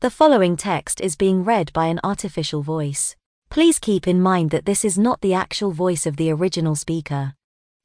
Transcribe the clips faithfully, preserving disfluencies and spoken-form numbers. The following text is being read by an artificial voice. Please keep in mind that this is not the actual voice of the original speaker.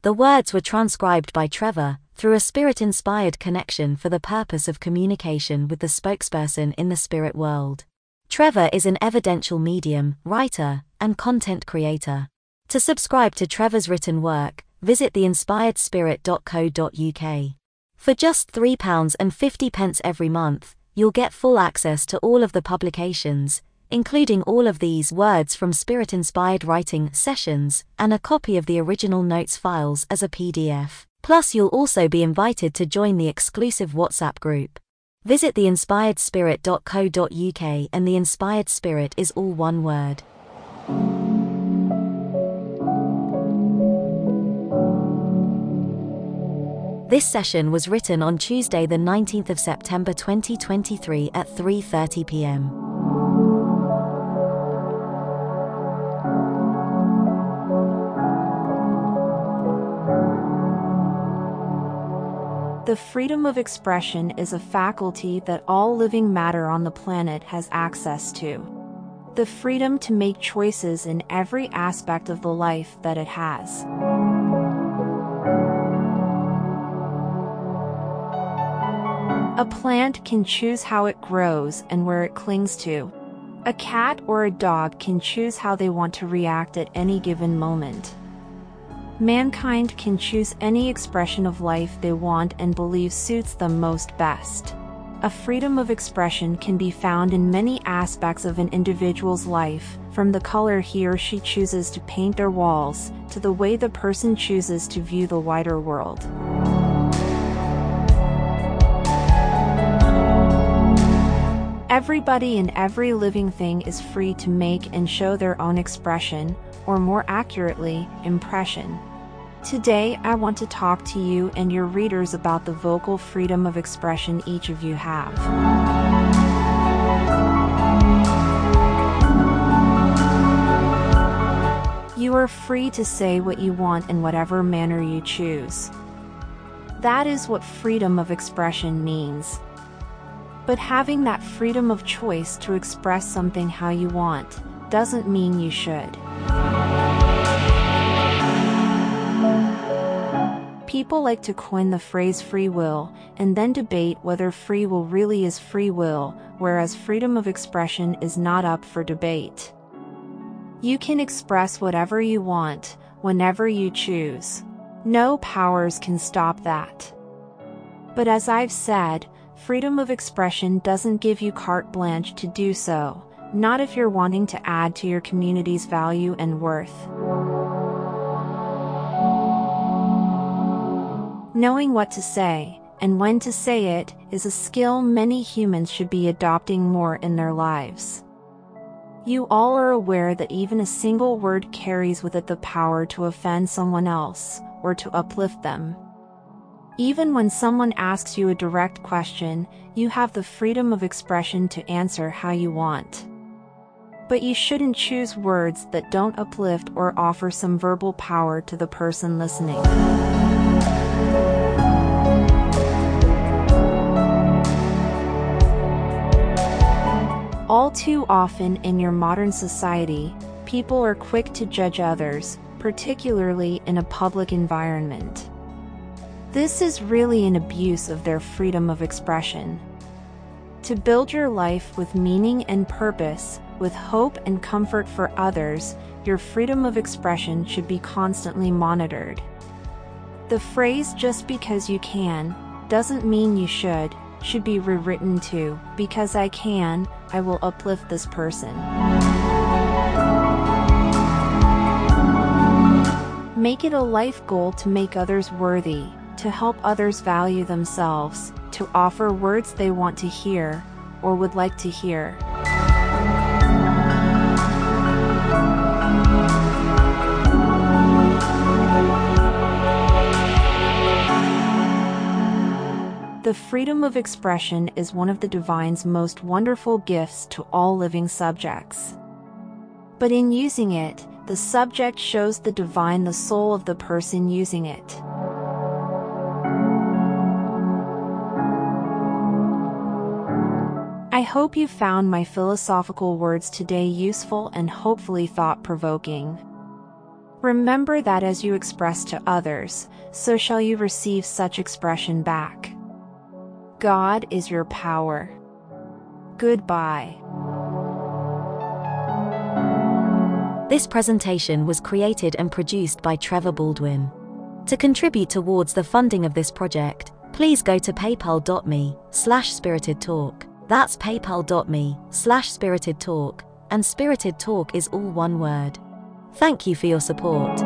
The words were transcribed by Trevor, through a spirit-inspired connection for the purpose of communication with the spokesperson in the spirit world. Trevor is an evidential medium, writer, and content creator. To subscribe to Trevor's written work, visit the inspired spirit dot co dot U K. For just three pounds fifty every month, you'll get full access to all of the publications, including all of these words from spirit-inspired writing sessions, and a copy of the original notes files as a P D F. Plus, you'll also be invited to join the exclusive WhatsApp group. Visit the inspired spirit dot co dot U K, and the Inspired Spirit is all one word. This session was written on Tuesday, the nineteenth of September twenty twenty-three at three thirty p m. The freedom of expression is a faculty that all living matter on the planet has access to. The freedom to make choices in every aspect of the life that it has. A plant can choose how it grows and where it clings to. A cat or a dog can choose how they want to react at any given moment. Mankind can choose any expression of life they want and believe suits them most best. A freedom of expression can be found in many aspects of an individual's life, from the color he or she chooses to paint their walls, to the way the person chooses to view the wider world. Everybody and every living thing is free to make and show their own expression, or more accurately, impression. Today, I want to talk to you and your readers about the vocal freedom of expression each of you have. You are free to say what you want in whatever manner you choose. That is what freedom of expression means. But having that freedom of choice to express something how you want doesn't mean you should. People like to coin the phrase free will and then debate whether free will really is free will, whereas freedom of expression is not up for debate. You can express whatever you want, whenever you choose. No powers can stop that. But as I've said, freedom of expression doesn't give you carte blanche to do so, not if you're wanting to add to your community's value and worth. Knowing what to say, and when to say it, is a skill many humans should be adopting more in their lives. You all are aware that even a single word carries with it the power to offend someone else, or to uplift them. Even when someone asks you a direct question, you have the freedom of expression to answer how you want. But you shouldn't choose words that don't uplift or offer some verbal power to the person listening. All too often in your modern society, people are quick to judge others, particularly in a public environment. This is really an abuse of their freedom of expression. To build your life with meaning and purpose, with hope and comfort for others, your freedom of expression should be constantly monitored. The phrase "just because you can" doesn't mean you should, should be rewritten to "because I can, I will uplift this person." Make it a life goal to make others worthy, to help others value themselves, to offer words they want to hear, or would like to hear. The freedom of expression is one of the divine's most wonderful gifts to all living subjects. But in using it, the subject shows the divine the soul of the person using it. I hope you found my philosophical words today useful and hopefully thought-provoking. Remember that as you express to others, so shall you receive such expression back. God is your power. Goodbye. This presentation was created and produced by Trevor Baldwin. To contribute towards the funding of this project, please go to paypal dot me slash spirited talk. That's paypal dot me slash spirited talk, and Spirited Talk is all one word. Thank you for your support.